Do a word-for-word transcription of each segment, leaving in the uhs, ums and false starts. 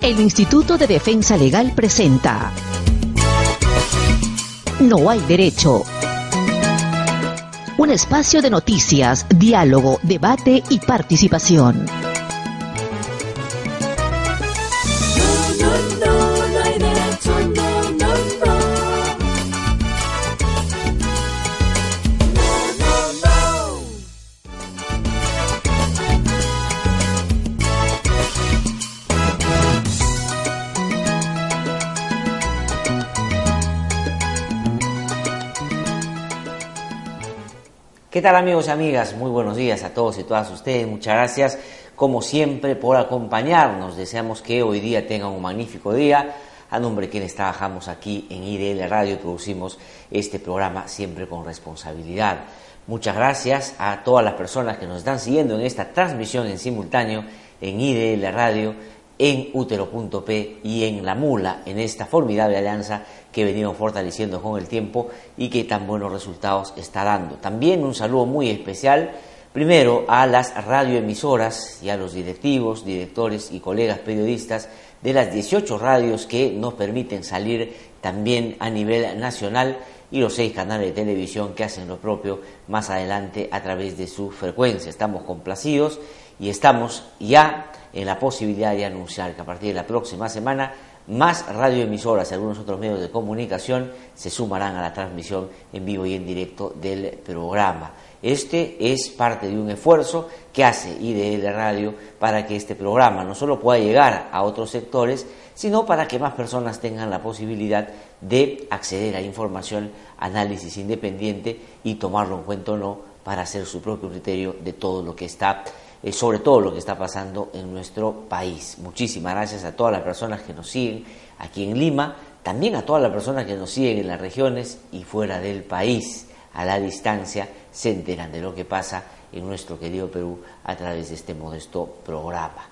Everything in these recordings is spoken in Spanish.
El Instituto de Defensa Legal presenta No hay derecho. Un espacio de noticias, diálogo, debate y participación. ¿Qué tal, amigos y amigas? Muy buenos días a todos y todas ustedes. Muchas gracias, como siempre, por acompañarnos. Deseamos que hoy día tengan un magnífico día. A nombre de quienes trabajamos aquí en I D L Radio, producimos este programa siempre con responsabilidad. Muchas gracias a todas las personas que nos están siguiendo en esta transmisión en simultáneo en I D L Radio, en útero punto pe y en La Mula, en esta formidable alianza que venimos fortaleciendo con el tiempo y que tan buenos resultados está dando. También un saludo muy especial, primero, a las radioemisoras y a los directivos, directores y colegas periodistas de las dieciocho radios que nos permiten salir también a nivel nacional y los seis canales de televisión que hacen lo propio más adelante a través de su frecuencia. Estamos complacidos y estamos ya en la posibilidad de anunciar que a partir de la próxima semana más radioemisoras y algunos otros medios de comunicación se sumarán a la transmisión en vivo y en directo del programa. Este es parte de un esfuerzo que hace I D L Radio para que este programa no solo pueda llegar a otros sectores, sino para que más personas tengan la posibilidad de acceder a información, análisis independiente y tomarlo en cuenta o no para hacer su propio criterio de todo lo que está sobre todo lo que está pasando en nuestro país. Muchísimas gracias a todas las personas que nos siguen aquí en Lima, también a todas las personas que nos siguen en las regiones y fuera del país. A la distancia se enteran de lo que pasa en nuestro querido Perú a través de este modesto programa.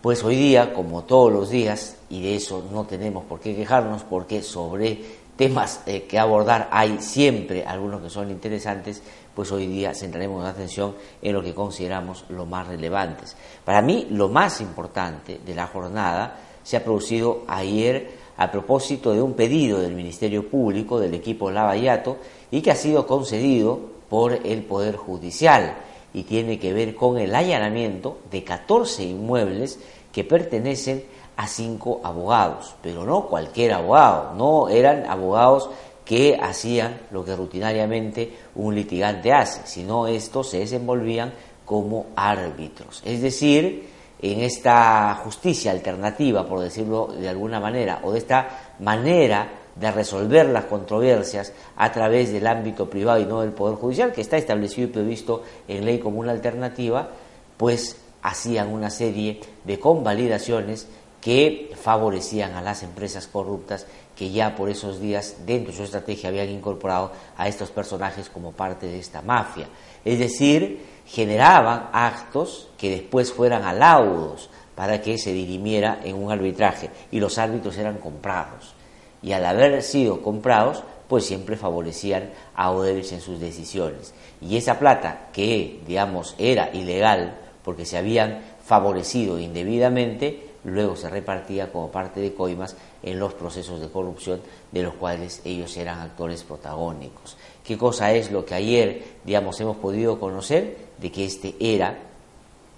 Pues hoy día, como todos los días, y de eso no tenemos por qué quejarnos, porque sobre temas eh, que abordar hay siempre algunos que son interesantes, pues hoy día centraremos la atención en lo que consideramos los más relevantes. Para mí, lo más importante de la jornada se ha producido ayer a propósito de un pedido del Ministerio Público del equipo Lava Jato y que ha sido concedido por el Poder Judicial y tiene que ver con el allanamiento de catorce inmuebles que pertenecen a cinco abogados, pero no cualquier abogado, no eran abogados que hacían lo que rutinariamente un litigante hace, sino estos se desenvolvían como árbitros. Es decir, en esta justicia alternativa, por decirlo de alguna manera, o de esta manera de resolver las controversias a través del ámbito privado y no del Poder Judicial, que está establecido y previsto en ley como una alternativa, pues hacían una serie de convalidaciones que favorecían a las empresas corruptas que ya por esos días dentro de su estrategia habían incorporado a estos personajes como parte de esta mafia. Es decir, generaban actos que después fueran a laudos para que se dirimiera en un arbitraje y los árbitros eran comprados. Y al haber sido comprados, pues siempre favorecían a Odebrecht en sus decisiones. Y esa plata que, digamos, era ilegal porque se habían favorecido indebidamente, luego se repartía como parte de coimas en los procesos de corrupción de los cuales ellos eran actores protagónicos. ¿Qué cosa es lo que ayer, digamos, hemos podido conocer? De que este era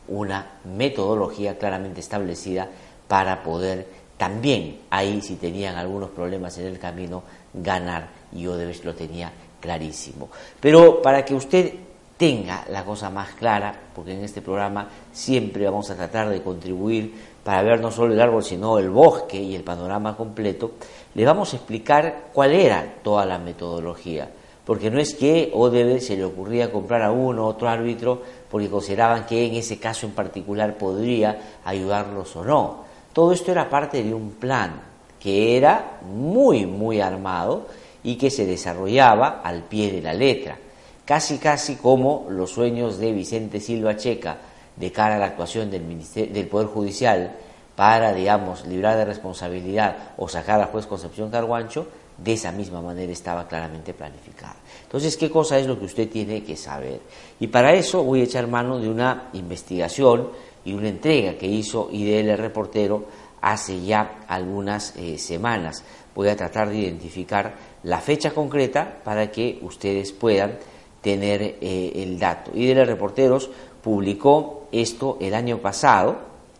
una metodología claramente establecida para poder también, ahí si tenían algunos problemas en el camino, ganar, y Odebrecht lo tenía clarísimo. Pero para que usted tenga la cosa más clara, porque en este programa siempre vamos a tratar de contribuir para ver no solo el árbol, sino el bosque y el panorama completo, le vamos a explicar cuál era toda la metodología. porque no es que Odebrecht se le ocurría comprar a uno u otro árbitro porque consideraban que en ese caso en particular podría ayudarlos o no. Todo esto era parte de un plan que era muy, muy armado y que se desarrollaba al pie de la letra, casi, casi como los sueños de Vicente Silva Checa de cara a la actuación del, Ministerio, del Poder Judicial para, digamos, librar de responsabilidad o sacar al juez Concepción Carhuancho. De esa misma manera estaba claramente planificada. Entonces, ¿qué cosa es lo que usted tiene que saber? Y para eso voy a echar mano de una investigación y una entrega que hizo I D L Reportero hace ya algunas eh, semanas. Voy a tratar de identificar la fecha concreta para que ustedes puedan tener eh, el dato. I D L Reporteros publicó esto el año pasado,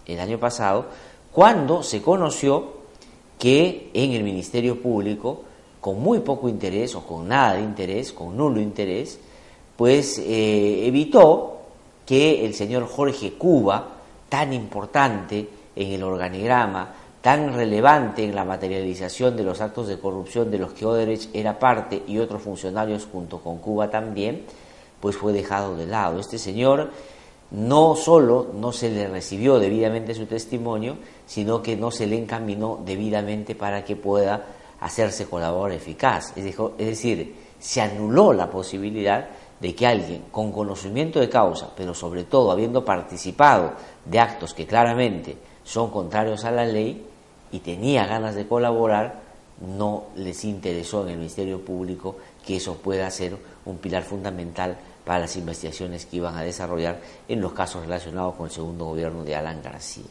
el año pasado, cuando se conoció que en el Ministerio Público con muy poco interés o con nada de interés, con nulo interés, pues eh, evitó que el señor Jorge Cuba, tan importante en el organigrama, tan relevante en la materialización de los actos de corrupción de los que Odebrecht era parte y otros funcionarios junto con Cuba también, pues fue dejado de lado. Este señor no solo no se le recibió debidamente su testimonio, sino que no se le encaminó debidamente para que pueda hacerse colaborador eficaz. Es decir, se anuló la posibilidad de que alguien con conocimiento de causa, pero sobre todo habiendo participado de actos que claramente son contrarios a la ley y tenía ganas de colaborar, no les interesó en el Ministerio Público que eso pueda ser un pilar fundamental para las investigaciones que iban a desarrollar en los casos relacionados con el segundo gobierno de Alan García.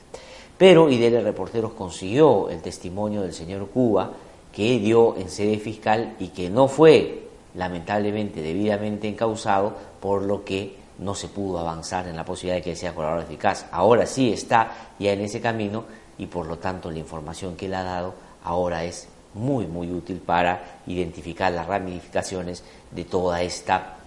Pero I D L Reporteros consiguió el testimonio del señor Cuba, que dio en sede fiscal y que no fue, lamentablemente, debidamente encausado, por lo que no se pudo avanzar en la posibilidad de que sea colaborador eficaz. Ahora sí está ya en ese camino y, por lo tanto, la información que él ha dado ahora es muy, muy útil para identificar las ramificaciones de toda esta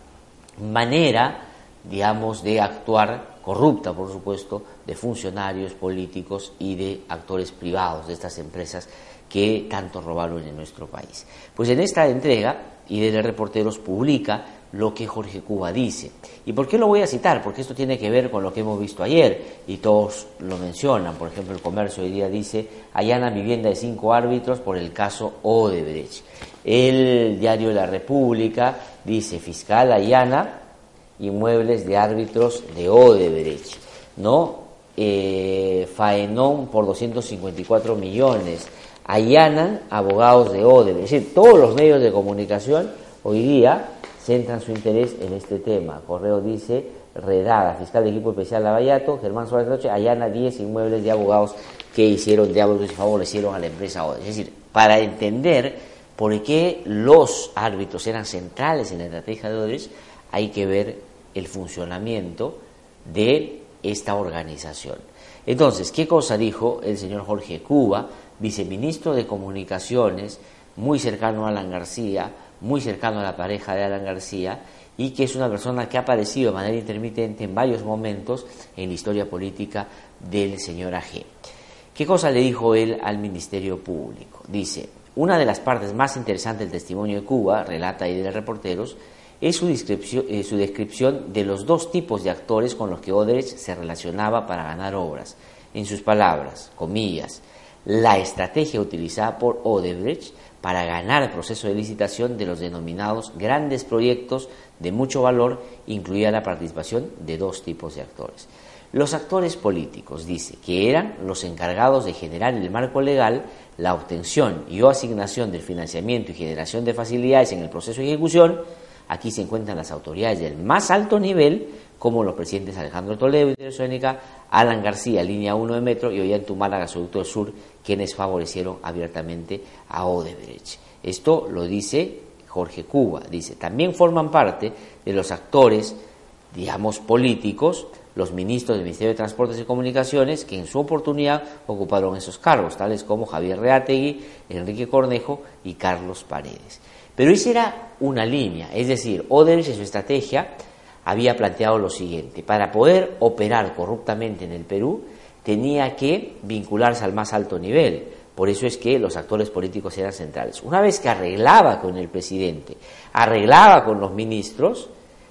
manera, digamos, de actuar, corrupta por supuesto, de funcionarios políticos y de actores privados de estas empresas que tanto robaron en nuestro país. Pues en esta entrega, I D L Reporteros publica lo que Jorge Cuba dice. ¿Y por qué lo voy a citar? Porque esto tiene que ver con lo que hemos visto ayer y todos lo mencionan. Por ejemplo, El Comercio hoy día dice: allana vivienda de cinco árbitros por el caso Odebrecht. El diario La República dice: fiscal allana inmuebles de árbitros de Odebrecht, ¿no? Eh, Faenón por doscientos cincuenta y cuatro millones. Allanan abogados de Odebrecht. Es decir, todos los medios de comunicación hoy día centran su interés en este tema. Correo dice: redada, fiscal de equipo especial Lava Jato, Germán Suárez Roche, allana diez inmuebles de abogados que hicieron diablos y favorecieron a la empresa Odebrecht. Es decir, para entender por qué los árbitros eran centrales en la estrategia de Odebrecht, hay que ver el funcionamiento de esta organización. Entonces, ¿qué cosa dijo el señor Jorge Cuba, viceministro de Comunicaciones, muy cercano a Alan García, muy cercano a la pareja de Alan García, y que es una persona que ha aparecido de manera intermitente en varios momentos en la historia política del señor A G? ¿Qué cosa le dijo él al Ministerio Público? Dice: una de las partes más interesantes del testimonio de Cuba, relata I D L Reporteros, es su descripción, eh, su descripción de los dos tipos de actores con los que Odebrecht se relacionaba para ganar obras. En sus palabras, comillas, la estrategia utilizada por Odebrecht para ganar el proceso de licitación de los denominados grandes proyectos de mucho valor incluía la participación de dos tipos de actores. Los actores políticos, dice, que eran los encargados de generar en el marco legal la obtención y o asignación del financiamiento y generación de facilidades en el proceso de ejecución. Aquí se encuentran las autoridades del más alto nivel, como los presidentes Alejandro Toledo, Alan García, línea uno de metro, y Ollanta Humala, gasoducto del sur, quienes favorecieron abiertamente a Odebrecht. Esto lo dice Jorge Cuba. Dice: también forman parte de los actores, digamos, políticos, los ministros del Ministerio de Transportes y Comunicaciones, que en su oportunidad ocuparon esos cargos, tales como Javier Reategui, Enrique Cornejo y Carlos Paredes. Pero esa era una línea, es decir, Odebrecht en su estrategia había planteado lo siguiente: para poder operar corruptamente en el Perú tenía que vincularse al más alto nivel, Por eso es que los actores políticos eran centrales. Una vez que arreglaba con el presidente, arreglaba con los ministros,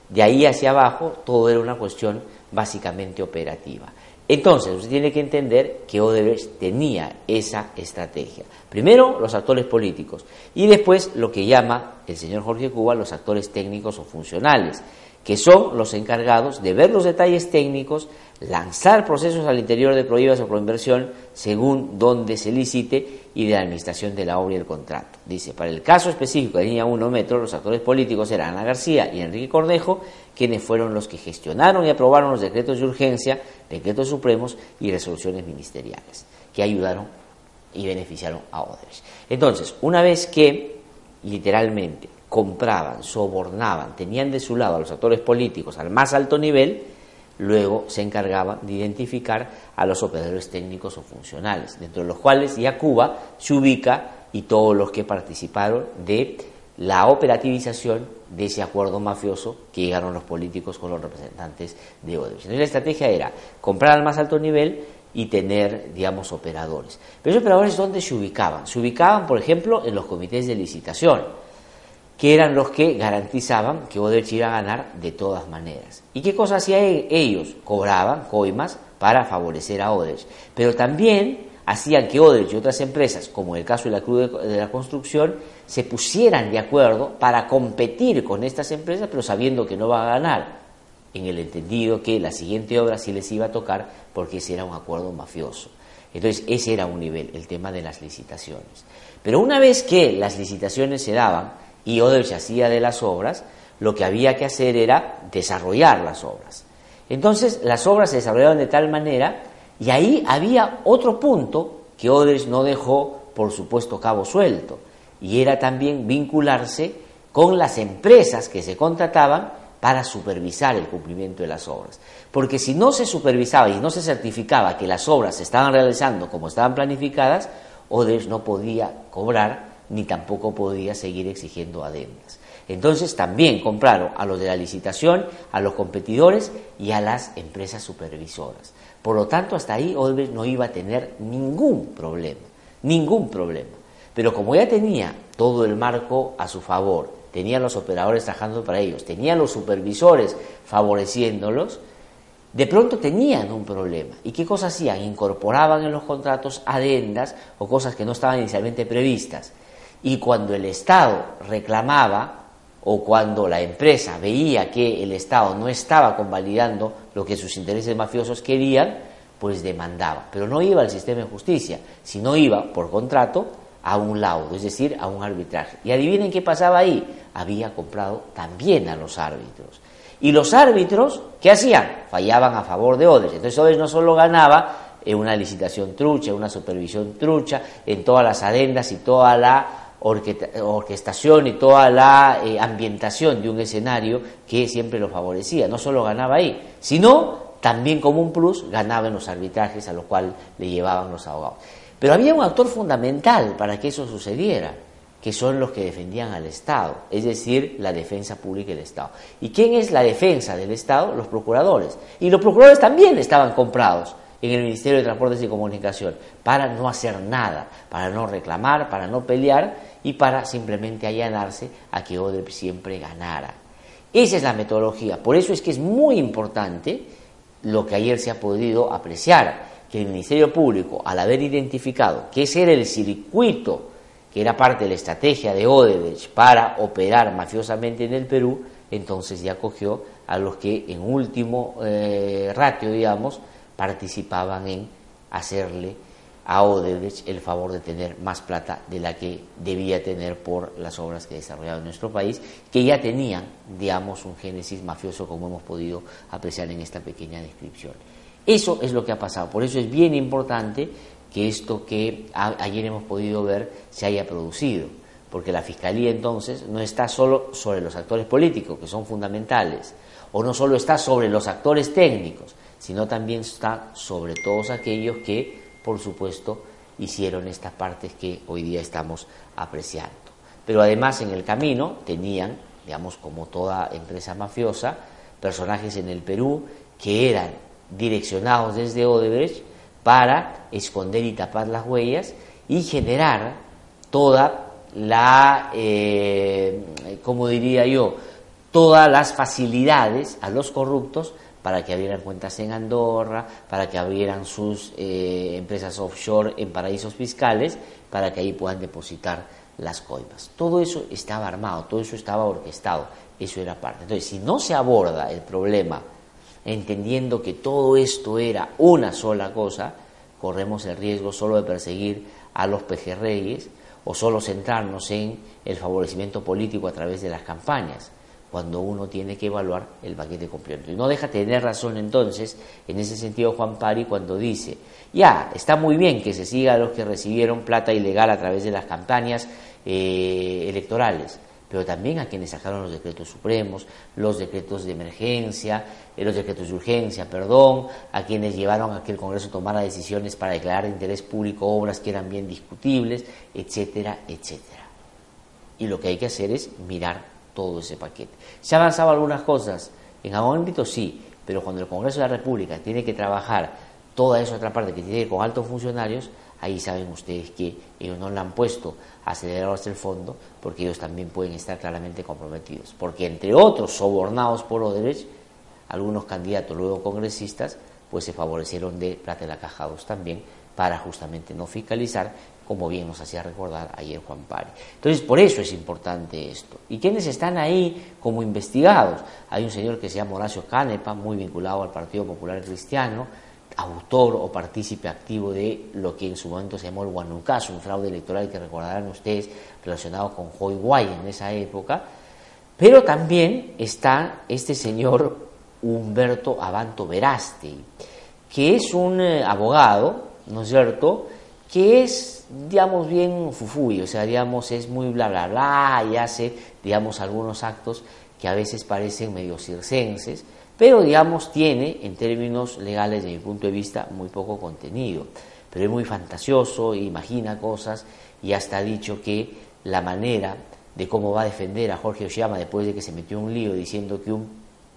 de ahí hacia abajo todo era una cuestión básicamente operativa. Entonces, usted tiene que entender que Odebrecht tenía esa estrategia. Primero, los actores políticos, y después lo que llama el señor Jorge Cuba los actores técnicos o funcionales, que son los encargados de ver los detalles técnicos, lanzar procesos al interior de prohibas o proinversión según donde se licite y de la administración de la obra y el contrato. Dice, para el caso específico de línea uno metro, los actores políticos eran Ana García y Enrique Cornejo, quienes fueron los que gestionaron y aprobaron los decretos de urgencia, decretos supremos y resoluciones ministeriales, que ayudaron y beneficiaron a Odebrecht. Entonces, una vez que, literalmente, compraban, sobornaban, tenían de su lado a los actores políticos al más alto nivel, luego se encargaban de identificar a los operadores técnicos o funcionales, dentro de los cuales ya Cuba se ubica y todos los que participaron de la operativización de ese acuerdo mafioso que llegaron los políticos con los representantes de Odebrecht. Entonces la estrategia era comprar al más alto nivel y tener, digamos, operadores. Pero esos operadores, ¿dónde se ubicaban? Se ubicaban, por ejemplo, en los comités de licitación, que eran los que garantizaban que Odebrecht iba a ganar de todas maneras. ¿Y qué cosa hacían ellos? Cobraban coimas para favorecer a Odebrecht, pero también hacían que Odebrecht y otras empresas, como el caso de la Cruz de la Construcción, se pusieran de acuerdo para competir con estas empresas, pero sabiendo que no va a ganar, en el entendido que la siguiente obra sí les iba a tocar porque ese era un acuerdo mafioso. Entonces ese era un nivel, el tema de las licitaciones. Pero una vez que las licitaciones se daban, y Odebrecht hacía de las obras, lo que había que hacer era desarrollar las obras. Entonces, las obras se desarrollaban de tal manera, y ahí había otro punto que Odebrecht no dejó, por supuesto, cabo suelto, y era también vincularse con las empresas que se contrataban para supervisar el cumplimiento de las obras. Porque si no se supervisaba y no se certificaba que las obras se estaban realizando como estaban planificadas, Odebrecht no podía cobrar ni tampoco podía seguir exigiendo adeudas. Entonces también compraron a los de la licitación, a los competidores y a las empresas supervisoras. Por lo tanto, hasta ahí Odebrecht no iba a tener ningún problema, ningún problema. Pero como ya tenía todo el marco a su favor, tenía los operadores trabajando para ellos, tenía los supervisores favoreciéndolos, de pronto tenían un problema. ¿Y qué cosas hacían? Incorporaban en los contratos adeudas o cosas que no estaban inicialmente previstas. Y cuando el Estado reclamaba o cuando la empresa veía que el Estado no estaba convalidando lo que sus intereses mafiosos querían, pues demandaba. Pero no iba al sistema de justicia, sino iba por contrato a un laudo, es decir, a un arbitraje. Y adivinen qué pasaba ahí, había comprado también a los árbitros. Y los árbitros, ¿qué hacían? Fallaban a favor de Odebrecht. Entonces Odebrecht no solo ganaba en una licitación trucha, en una supervisión trucha, en todas las adendas y toda la orquestación y toda la eh, ambientación de un escenario que siempre lo favorecía. No solo ganaba ahí, sino también como un plus ganaba en los arbitrajes a los cuales le llevaban los abogados. Pero había un actor fundamental para que eso sucediera, que son los que defendían al Estado, es decir, la defensa pública del Estado. ¿Y quién es la defensa del Estado? Los procuradores. Y los procuradores también estaban comprados en el Ministerio de Transportes y Comunicación, para no hacer nada, para no reclamar, para no pelear y para simplemente allanarse a que Odebrecht siempre ganara. Esa es la metodología, por eso es que es muy importante lo que ayer se ha podido apreciar, que el Ministerio Público, al haber identificado que ese era el circuito que era parte de la estrategia de Odebrecht para operar mafiosamente en el Perú, entonces ya cogió a los que en último eh, ratio, digamos, participaban en hacerle a Odebrecht el favor de tener más plata de la que debía tener por las obras que desarrollaba en nuestro país, que ya tenían, digamos, un génesis mafioso como hemos podido apreciar en esta pequeña descripción. Eso es lo que ha pasado, por eso es bien importante que esto que ayer hemos podido ver se haya producido, porque la Fiscalía entonces no está solo sobre los actores políticos, que son fundamentales, o no solo está sobre los actores técnicos, sino también está sobre todos aquellos que, por supuesto, hicieron estas partes que hoy día estamos apreciando. Pero además en el camino tenían, digamos, como toda empresa mafiosa, personajes en el Perú que eran direccionados desde Odebrecht para esconder y tapar las huellas y generar toda la, eh, como diría yo, todas las facilidades a los corruptos para que abrieran cuentas en Andorra, para que abrieran sus eh, empresas offshore en paraísos fiscales, para que ahí puedan depositar las coimas. Todo eso estaba armado, todo eso estaba orquestado, eso era parte. Entonces, si no se aborda el problema entendiendo que todo esto era una sola cosa, corremos el riesgo solo de perseguir a los pejerreyes o solo centrarnos en el favorecimiento político a través de las campañas, cuando uno tiene que evaluar el paquete completo. Y no deja tener razón entonces, en ese sentido, Juan Pari, cuando dice, ya, está muy bien que se siga a los que recibieron plata ilegal a través de las campañas eh, electorales, pero también a quienes sacaron los decretos supremos, los decretos de emergencia, eh, los decretos de urgencia, perdón, a quienes llevaron a que el Congreso tomara decisiones para declarar de interés público obras que eran bien discutibles, etcétera, etcétera. Y lo que hay que hacer es mirar todo ese paquete. ¿Se han avanzado algunas cosas? En algún ámbito sí, pero cuando el Congreso de la República tiene que trabajar toda esa otra parte que tiene con altos funcionarios, ahí saben ustedes que ellos no le han puesto a acelerar hasta el fondo, porque ellos también pueden estar claramente comprometidos. Porque entre otros sobornados por Odebrecht, algunos candidatos, luego congresistas, pues se favorecieron de plata en la caja dos también, para justamente no fiscalizar, como bien nos hacía recordar ayer Juan Pari. Entonces, por eso es importante esto. ¿Y quiénes están ahí como investigados? Hay un señor que se llama Horacio Canepa, muy vinculado al Partido Popular Cristiano, autor o partícipe activo de lo que en su momento se llamó el Huanucazo, un fraude electoral que recordarán ustedes relacionado con Joy Guay en esa época. Pero también está este señor Humberto Abanto Verástegui, que es un eh, abogado, ¿no es cierto?, que es, digamos, bien fufuy, o sea, digamos, es muy bla, bla, bla, y hace, digamos, algunos actos que a veces parecen medio circenses, pero, digamos, tiene, en términos legales, desde mi punto de vista, muy poco contenido. Pero es muy fantasioso, imagina cosas, y hasta ha dicho que la manera de cómo va a defender a Jorge Yoshiyama después de que se metió en un lío diciendo que un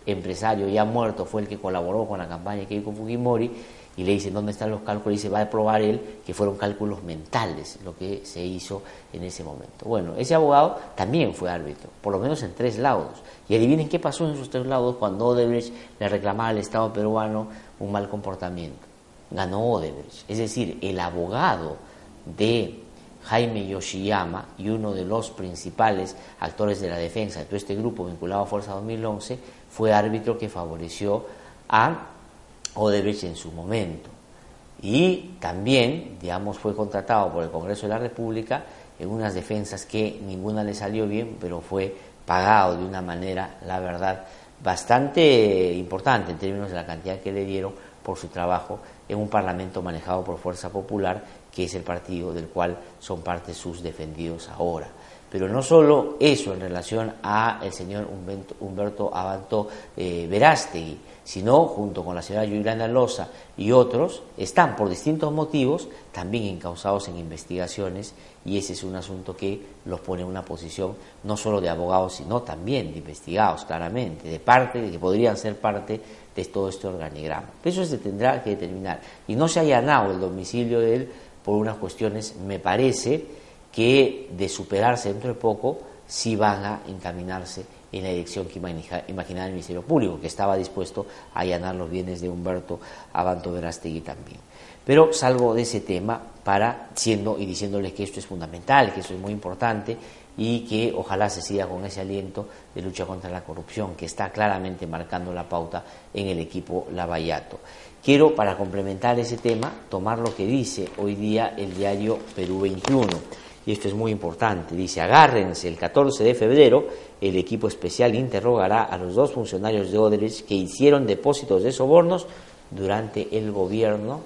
empresario ya muerto fue el que colaboró con la campaña que hizo con Fujimori, y le dicen dónde están los cálculos, y se va a probar él que fueron cálculos mentales lo que se hizo en ese momento. Bueno, ese abogado también fue árbitro, por lo menos en tres laudos. Y adivinen qué pasó en esos tres laudos cuando Odebrecht le reclamaba al Estado peruano un mal comportamiento. Ganó Odebrecht, es decir, el abogado de Jaime Yoshiyama y uno de los principales actores de la defensa de todo este grupo vinculado a Fuerza dos mil once fue árbitro que favoreció a Odebrecht en su momento, y también, digamos, fue contratado por el Congreso de la República en unas defensas que ninguna le salió bien, pero fue pagado de una manera, la verdad, bastante importante en términos de la cantidad que le dieron por su trabajo en un parlamento manejado por Fuerza Popular, que es el partido del cual son parte sus defendidos ahora. Pero no solo eso en relación al señor Humberto Abanto eh, Verástegui, sino junto con la señora Juliana Loza y otros, están por distintos motivos también encausados en investigaciones, y ese es un asunto que los pone en una posición no solo de abogados, sino también de investigados, claramente, de parte, de que podrían ser parte de todo este organigrama. Eso se tendrá que determinar. Y no se ha allanado el domicilio de él por unas cuestiones, me parece, que de superarse dentro de poco, sí van a encaminarse en la dirección que imaginaba el Ministerio Público, que estaba dispuesto a allanar los bienes de Humberto Abanto Verástegui también. Pero salgo de ese tema para siendo y diciéndoles que esto es fundamental, que esto es muy importante, y que ojalá se siga con ese aliento de lucha contra la corrupción que está claramente marcando la pauta en el equipo Lava Jato. Quiero, para complementar ese tema, tomar lo que dice hoy día el diario Perú veintiuno. Y esto es muy importante, dice, agárrense, el catorce de febrero el equipo especial interrogará a los dos funcionarios de Odebrecht que hicieron depósitos de sobornos durante el gobierno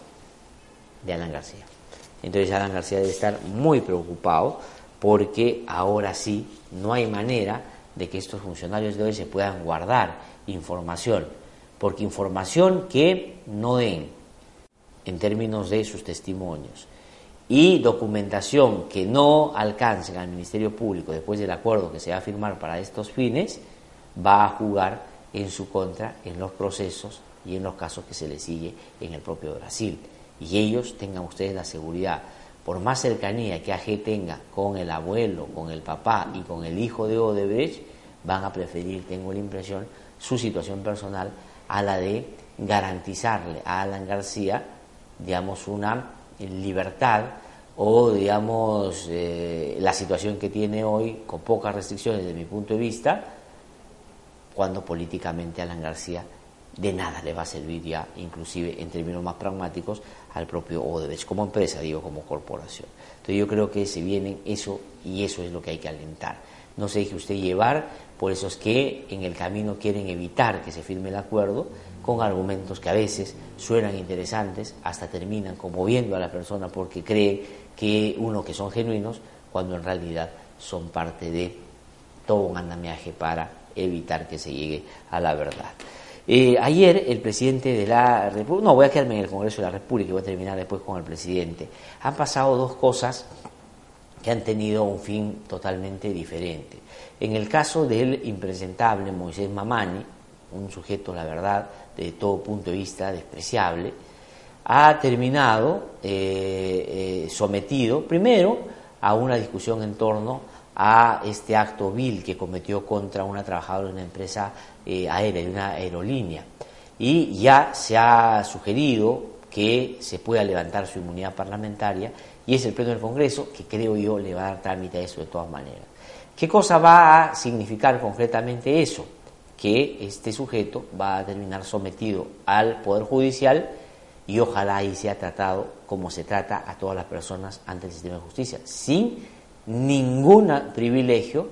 de Alan García. Entonces Alan García debe estar muy preocupado, porque ahora sí no hay manera de que estos funcionarios de Odebrecht puedan guardar información, porque información que no den en términos de sus testimonios y documentación que no alcancen al Ministerio Público después del acuerdo que se va a firmar para estos fines, va a jugar en su contra en los procesos y en los casos que se le sigue en el propio Brasil. Y ellos, tengan ustedes la seguridad, por más cercanía que A G tenga con el abuelo, con el papá y con el hijo de Odebrecht, van a preferir, tengo la impresión, su situación personal a la de garantizarle a Alan García, digamos, una libertad o, digamos, eh, la situación que tiene hoy, con pocas restricciones desde mi punto de vista, cuando políticamente Alan García de nada le va a servir ya, inclusive en términos más pragmáticos, al propio Odebrecht, como empresa, digo, como corporación. Entonces yo creo que se vienen eso, y eso es lo que hay que alentar. No se deje usted llevar por esos que en el camino quieren evitar que se firme el acuerdo, con argumentos que a veces suenan interesantes, hasta terminan conmoviendo a la persona porque cree que uno que son genuinos, cuando en realidad son parte de todo un andamiaje para evitar que se llegue a la verdad. Eh, ayer el presidente de la República, no, voy a quedarme en el Congreso de la República y voy a terminar después con el presidente. Han pasado dos cosas que han tenido un fin totalmente diferente. En el caso del impresentable Moisés Mamani, un sujeto, la verdad, de todo punto de vista despreciable, ha terminado eh, eh, sometido, primero, a una discusión en torno a este acto vil que cometió contra una trabajadora de una empresa Eh, aérea, de una aerolínea, y ya se ha sugerido que se pueda levantar su inmunidad parlamentaria, y es el Pleno del Congreso que creo yo le va a dar trámite a eso de todas maneras. ¿Qué cosa va a significar concretamente eso? Que este sujeto va a terminar sometido al Poder Judicial y ojalá ahí sea tratado como se trata a todas las personas ante el sistema de justicia, sin ningún privilegio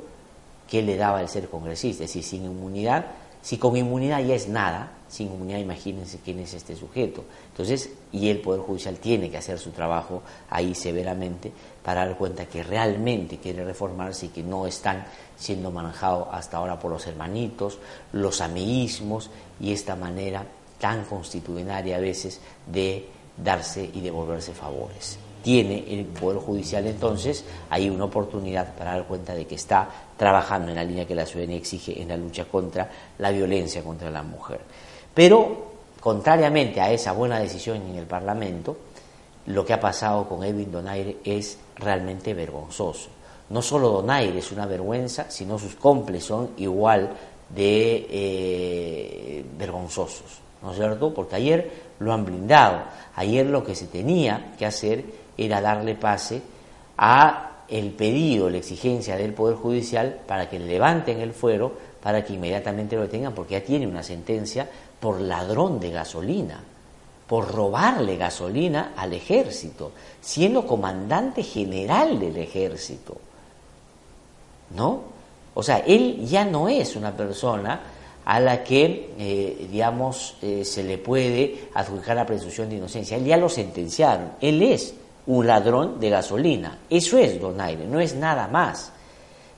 que le daba el ser congresista, es decir, sin inmunidad. Si con inmunidad ya es nada, sin inmunidad imagínense quién es este sujeto. Entonces, y el Poder Judicial tiene que hacer su trabajo ahí severamente para dar cuenta que realmente quiere reformarse y que no están siendo manejados hasta ahora por los hermanitos, los amiguismos y esta manera tan constitucionaria a veces de darse y devolverse favores. Tiene el Poder Judicial entonces ahí una oportunidad para dar cuenta de que está trabajando en la línea que la ciudadanía exige en la lucha contra la violencia contra la mujer. Pero, contrariamente a esa buena decisión en el Parlamento, lo que ha pasado con Edwin Donaire es realmente vergonzoso. No solo Donaire es una vergüenza, sino sus cómplices son igual de eh, vergonzosos, ¿no es cierto? Porque ayer lo han blindado. Ayer lo que se tenía que hacer era darle pase a el pedido, la exigencia del Poder Judicial para que levanten el fuero, para que inmediatamente lo detengan, porque ya tiene una sentencia por ladrón de gasolina, por robarle gasolina al ejército, siendo comandante general del ejército, ¿no? O sea, él ya no es una persona a la que, eh, digamos, eh, se le puede adjudicar la presunción de inocencia. Él ya lo sentenciaron, él es un ladrón de gasolina, eso es Donaire, no es nada más.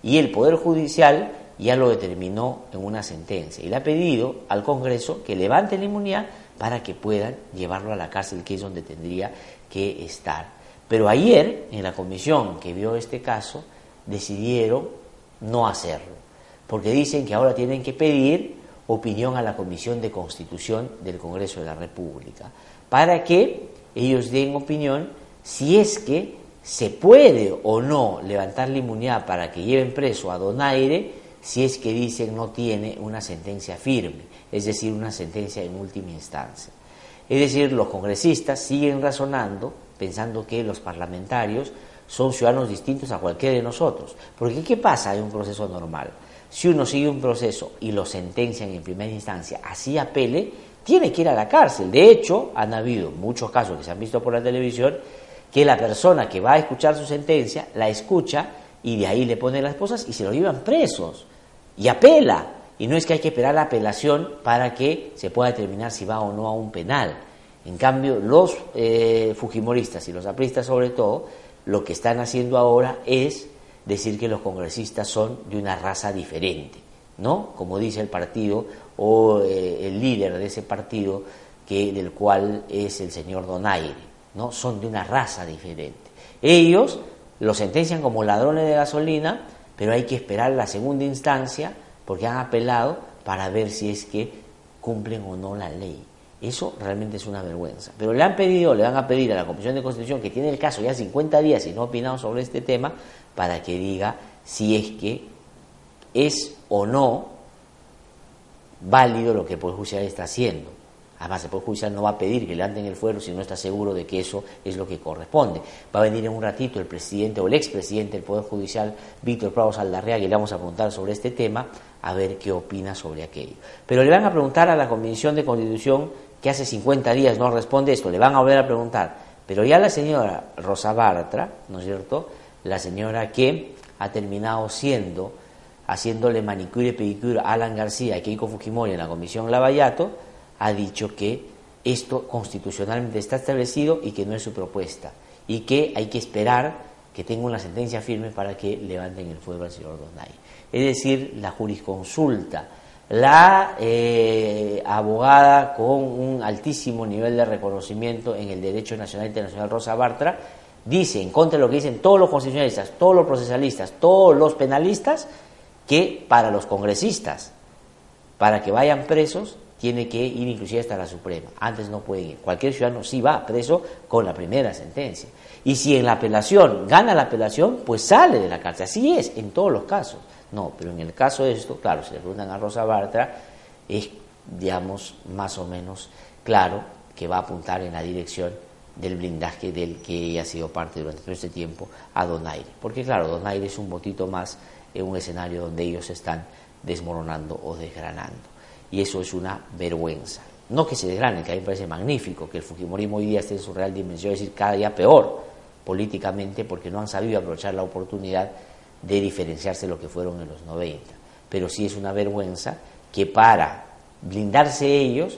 Y el Poder Judicial ya lo determinó en una sentencia y le ha pedido al Congreso que levante la inmunidad para que puedan llevarlo a la cárcel, que es donde tendría que estar. Pero ayer, en la comisión que vio este caso, decidieron no hacerlo, porque dicen que ahora tienen que pedir opinión a la Comisión de Constitución del Congreso de la República, para que ellos den opinión si es que se puede o no levantar la inmunidad para que lleven preso a Donaire, si es que dicen no tiene una sentencia firme, es decir, una sentencia en última instancia. Es decir, los congresistas siguen razonando, pensando que los parlamentarios son ciudadanos distintos a cualquiera de nosotros. Porque ¿qué pasa en un proceso normal? Si uno sigue un proceso y lo sentencian en primera instancia, así apele, tiene que ir a la cárcel. De hecho, han habido muchos casos que se han visto por la televisión, que la persona que va a escuchar su sentencia la escucha y de ahí le ponen las cosas y se lo llevan presos y apela, y no es que hay que esperar la apelación para que se pueda determinar si va o no a un penal. En cambio, los eh, fujimoristas y los apristas sobre todo, lo que están haciendo ahora es decir que los congresistas son de una raza diferente, ¿no? Como dice el partido o eh, el líder de ese partido que, del cual es el señor Donaire, ¿no? Son de una raza diferente. Ellos lo sentencian como ladrones de gasolina, pero hay que esperar la segunda instancia porque han apelado para ver si es que cumplen o no la ley. Eso realmente es una vergüenza. Pero le han pedido, le van a pedir a la Comisión de Constitución, que tiene el caso ya cincuenta días y no ha opinado sobre este tema, para que diga si es que es o no válido lo que el Poder Judicial está haciendo. Además, el Poder Judicial no va a pedir que le anden el fuero si no está seguro de que eso es lo que corresponde. Va a venir en un ratito el presidente o el expresidente del Poder Judicial, Víctor Prado Saldarriaga, y le vamos a preguntar sobre este tema, a ver qué opina sobre aquello. Pero le van a preguntar a la Comisión de Constitución, que hace cincuenta días no responde esto, le van a volver a preguntar. Pero ya la señora Rosa Bartra, ¿no es cierto?, la señora que ha terminado siendo, haciéndole manicure y pedicure a Alan García y Keiko Fujimori en la Comisión Lava Jato, ha dicho que esto constitucionalmente está establecido y que no es su propuesta, y que hay que esperar que tenga una sentencia firme para que levanten el fuego al señor Donaire. Es decir, la jurisconsulta. La eh, abogada con un altísimo nivel de reconocimiento en el derecho nacional e internacional, Rosa Bartra, dice, en contra de lo que dicen todos los constitucionalistas, todos los procesalistas, todos los penalistas, que para los congresistas, para que vayan presos, tiene que ir inclusive hasta la Suprema. Antes no pueden ir. Cualquier ciudadano sí va preso con la primera sentencia. Y si en la apelación gana la apelación, pues sale de la cárcel. Así es en todos los casos. No, pero en el caso de esto, claro, si le preguntan a Rosa Bartra, es, digamos, más o menos claro que va a apuntar en la dirección del blindaje del que ella ha sido parte durante todo este tiempo a Donaire. Porque, claro, Donaire es un botito más en un escenario donde ellos se están desmoronando o desgranando. Y eso es una vergüenza. No que se desgranen, que a mí me parece magnífico que el fujimorismo hoy día esté en su real dimensión, es decir, cada día peor políticamente, porque no han sabido aprovechar la oportunidad de diferenciarse de lo que fueron en los noventa. Pero sí es una vergüenza que para blindarse ellos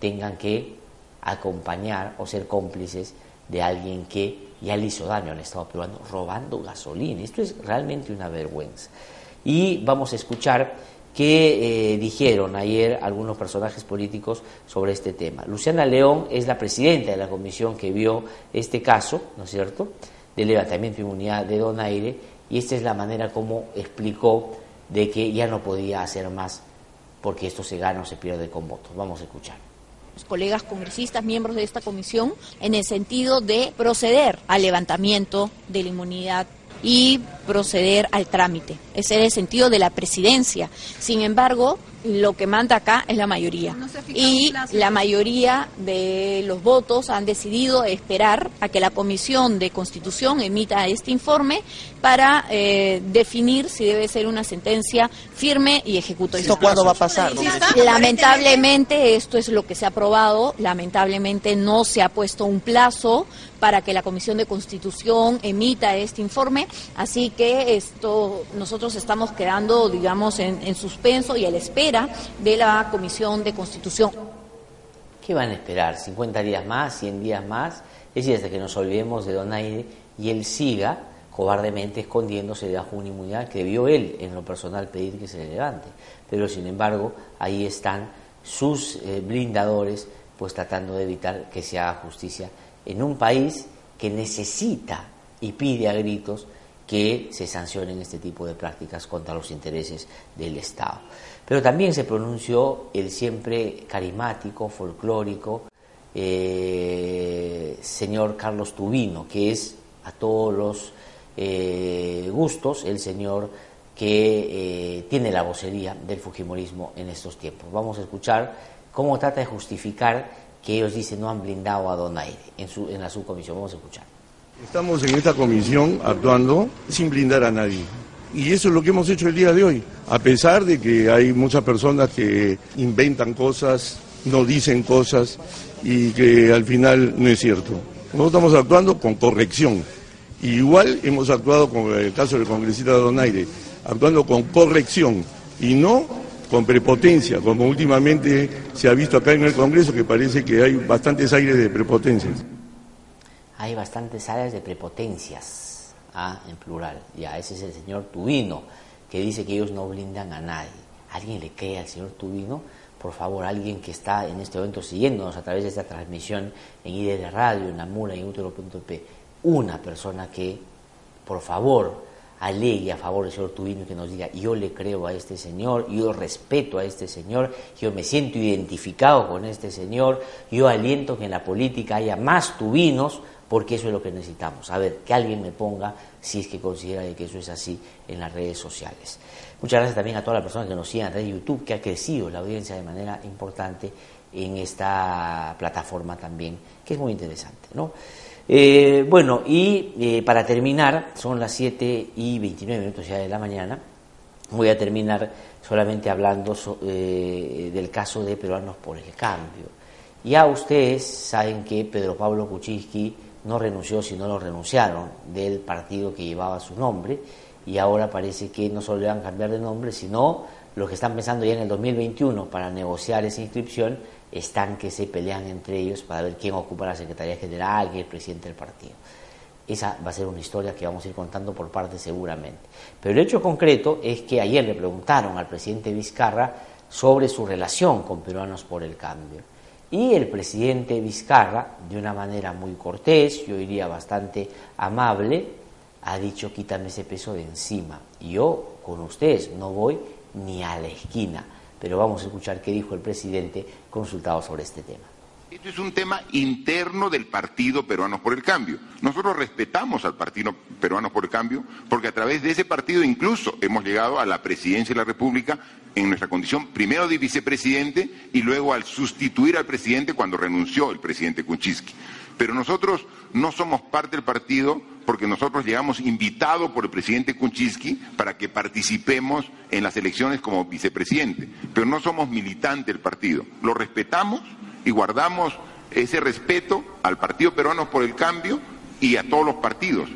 tengan que acompañar o ser cómplices de alguien que ya le hizo daño al Estado peruano robando gasolina. Esto es realmente una vergüenza. Y vamos a escuchar qué eh, dijeron ayer algunos personajes políticos sobre este tema. Luciana León es la presidenta de la comisión que vio este caso, ¿no es cierto?, de levantamiento de inmunidad de Donaire, y esta es la manera como explicó de que ya no podía hacer más porque esto se gana o se pierde con votos. Vamos a escuchar. Los colegas congresistas, miembros de esta comisión, en el sentido de proceder al levantamiento de la inmunidad y proceder al trámite. Ese era el sentido de la presidencia. Sin embargo, lo que manda acá es la mayoría. No y la mayoría de los votos han decidido esperar a que la Comisión de Constitución emita este informe para eh, definir si debe ser una sentencia firme y ejecutoria. ¿Esto cuándo va a pasar? Lamentablemente, esto es lo que se ha aprobado. Lamentablemente, no se ha puesto un plazo para que la Comisión de Constitución emita este informe. Así que esto nosotros estamos quedando, digamos, en, en suspenso y a la espera de la Comisión de Constitución. ¿Qué van a esperar? ¿cincuenta días más? ¿cien días más? Es decir, hasta que nos olvidemos de Donaire y él siga cobardemente escondiéndose debajo de una inmunidad que vio él en lo personal pedir que se le levante. Pero sin embargo, ahí están sus eh, blindadores, pues tratando de evitar que se haga justicia en un país que necesita y pide a gritos que se sancionen este tipo de prácticas contra los intereses del Estado. Pero también se pronunció el siempre carismático, folclórico, eh, señor Carlos Tubino, que es a todos los eh, gustos el señor que eh, tiene la vocería del fujimorismo en estos tiempos. Vamos a escuchar cómo trata de justificar que ellos dicen no han blindado a Donaire en, su, en la subcomisión. Vamos a escuchar. Estamos en esta comisión actuando sin blindar a nadie. Y eso es lo que hemos hecho el día de hoy. A pesar de que hay muchas personas que inventan cosas, no dicen cosas y que al final no es cierto. Nosotros estamos actuando con corrección. Igual hemos actuado con el caso del congresista Donaire, actuando con corrección y no con prepotencia, como últimamente se ha visto acá en el Congreso, que parece que hay bastantes aires de prepotencia. Hay bastantes áreas de prepotencias, ah, en plural. Ya, ese es el señor Tubino, que dice que ellos no blindan a nadie. ¿Alguien le cree al señor Tubino? Por favor, alguien que está en este momento siguiéndonos a través de esta transmisión en I D L Radio, en Amula y en Utero punto pe, una persona que, por favor, alegue a favor del señor Tubino, que nos diga, yo le creo a este señor, yo respeto a este señor, yo me siento identificado con este señor, yo aliento que en la política haya más Tubinos, porque eso es lo que necesitamos. A ver, que alguien me ponga si es que considera que eso es así en las redes sociales. Muchas gracias también a todas las personas que nos siguen en la red de YouTube, que ha crecido la audiencia de manera importante en esta plataforma también, que es muy interesante, ¿no? Eh, bueno, y eh, para terminar, son las siete y veintinueve minutos ya de la mañana, voy a terminar solamente hablando so, eh, del caso de Peruanos por el Cambio. Ya ustedes saben que Pedro Pablo Kuczynski no renunció, sino lo renunciaron del partido que llevaba su nombre, y ahora parece que no solo le van a cambiar de nombre, sino los que están pensando ya en el dos mil veintiuno para negociar esa inscripción están que se pelean entre ellos para ver quién ocupa la Secretaría General, quién es el presidente del partido. Esa va a ser una historia que vamos a ir contando por partes seguramente. Pero el hecho concreto es que ayer le preguntaron al presidente Vizcarra sobre su relación con Peruanos por el Cambio. Y el presidente Vizcarra, de una manera muy cortés, yo diría bastante amable, ha dicho, quítame ese peso de encima. Yo con ustedes no voy ni a la esquina. Pero vamos a escuchar qué dijo el presidente consultado sobre este tema. Esto es un tema interno del partido Peruanos por el Cambio. Nosotros respetamos al partido Peruanos por el Cambio porque a través de ese partido incluso hemos llegado a la presidencia de la República en nuestra condición primero de vicepresidente y luego al sustituir al presidente cuando renunció el presidente Kuczynski. Pero nosotros no somos parte del partido porque nosotros llegamos invitados por el presidente Kuczynski para que participemos en las elecciones como vicepresidente, pero no somos militantes del partido. Lo respetamos y guardamos ese respeto al Partido Peruanos por el Cambio y a todos los partidos.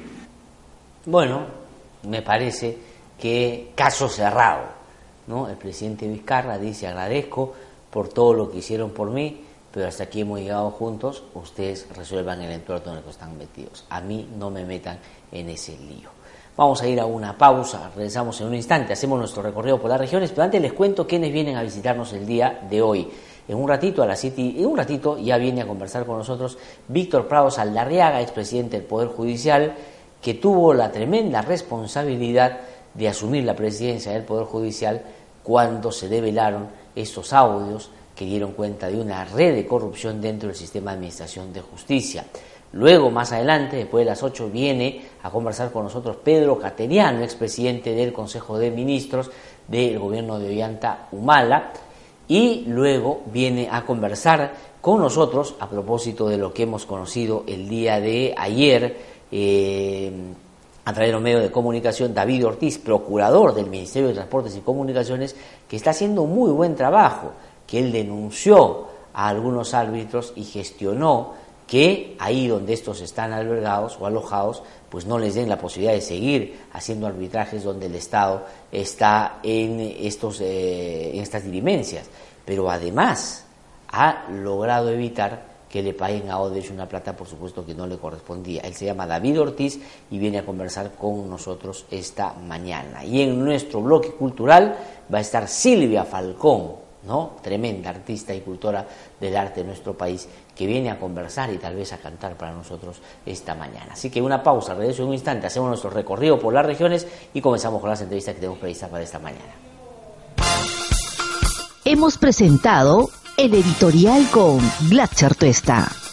Bueno, me parece que caso cerrado, ¿no? El presidente Vizcarra dice, agradezco por todo lo que hicieron por mí, pero hasta aquí hemos llegado juntos, ustedes resuelvan el entuerto en el que están metidos. A mí no me metan en ese lío. Vamos a ir a una pausa, regresamos en un instante, hacemos nuestro recorrido por las regiones, pero antes les cuento quiénes vienen a visitarnos el día de hoy. En un ratito a la City, en un ratito ya viene a conversar con nosotros Víctor Prado Saldarriaga, expresidente del Poder Judicial, que tuvo la tremenda responsabilidad de asumir la presidencia del Poder Judicial cuando se develaron estos audios que dieron cuenta de una red de corrupción dentro del sistema de administración de justicia. Luego, más adelante, después de las ocho, viene a conversar con nosotros Pedro Cateriano, expresidente del Consejo de Ministros del gobierno de Ollanta Humala, y luego viene a conversar con nosotros a propósito de lo que hemos conocido el día de ayer eh, a través de los medios de comunicación, David Ortiz, procurador del Ministerio de Transportes y Comunicaciones, que está haciendo un muy buen trabajo, que él denunció a algunos árbitros y gestionó que ahí donde estos están albergados o alojados, pues no les den la posibilidad de seguir haciendo arbitrajes donde el Estado está en, estos, eh, en estas diligencias. Pero además ha logrado evitar que le paguen a Odebrecht una plata, por supuesto, que no le correspondía. Él se llama David Ortiz y viene a conversar con nosotros esta mañana. Y en nuestro bloque cultural va a estar Silvia Falcón, ¿no? Tremenda artista y cultora del arte de nuestro país, que viene a conversar y tal vez a cantar para nosotros esta mañana. Así que una pausa, regreso en un instante, hacemos nuestro recorrido por las regiones y comenzamos con las entrevistas que tenemos previstas para esta mañana. Hemos presentado el editorial con Glatcher Tuesta.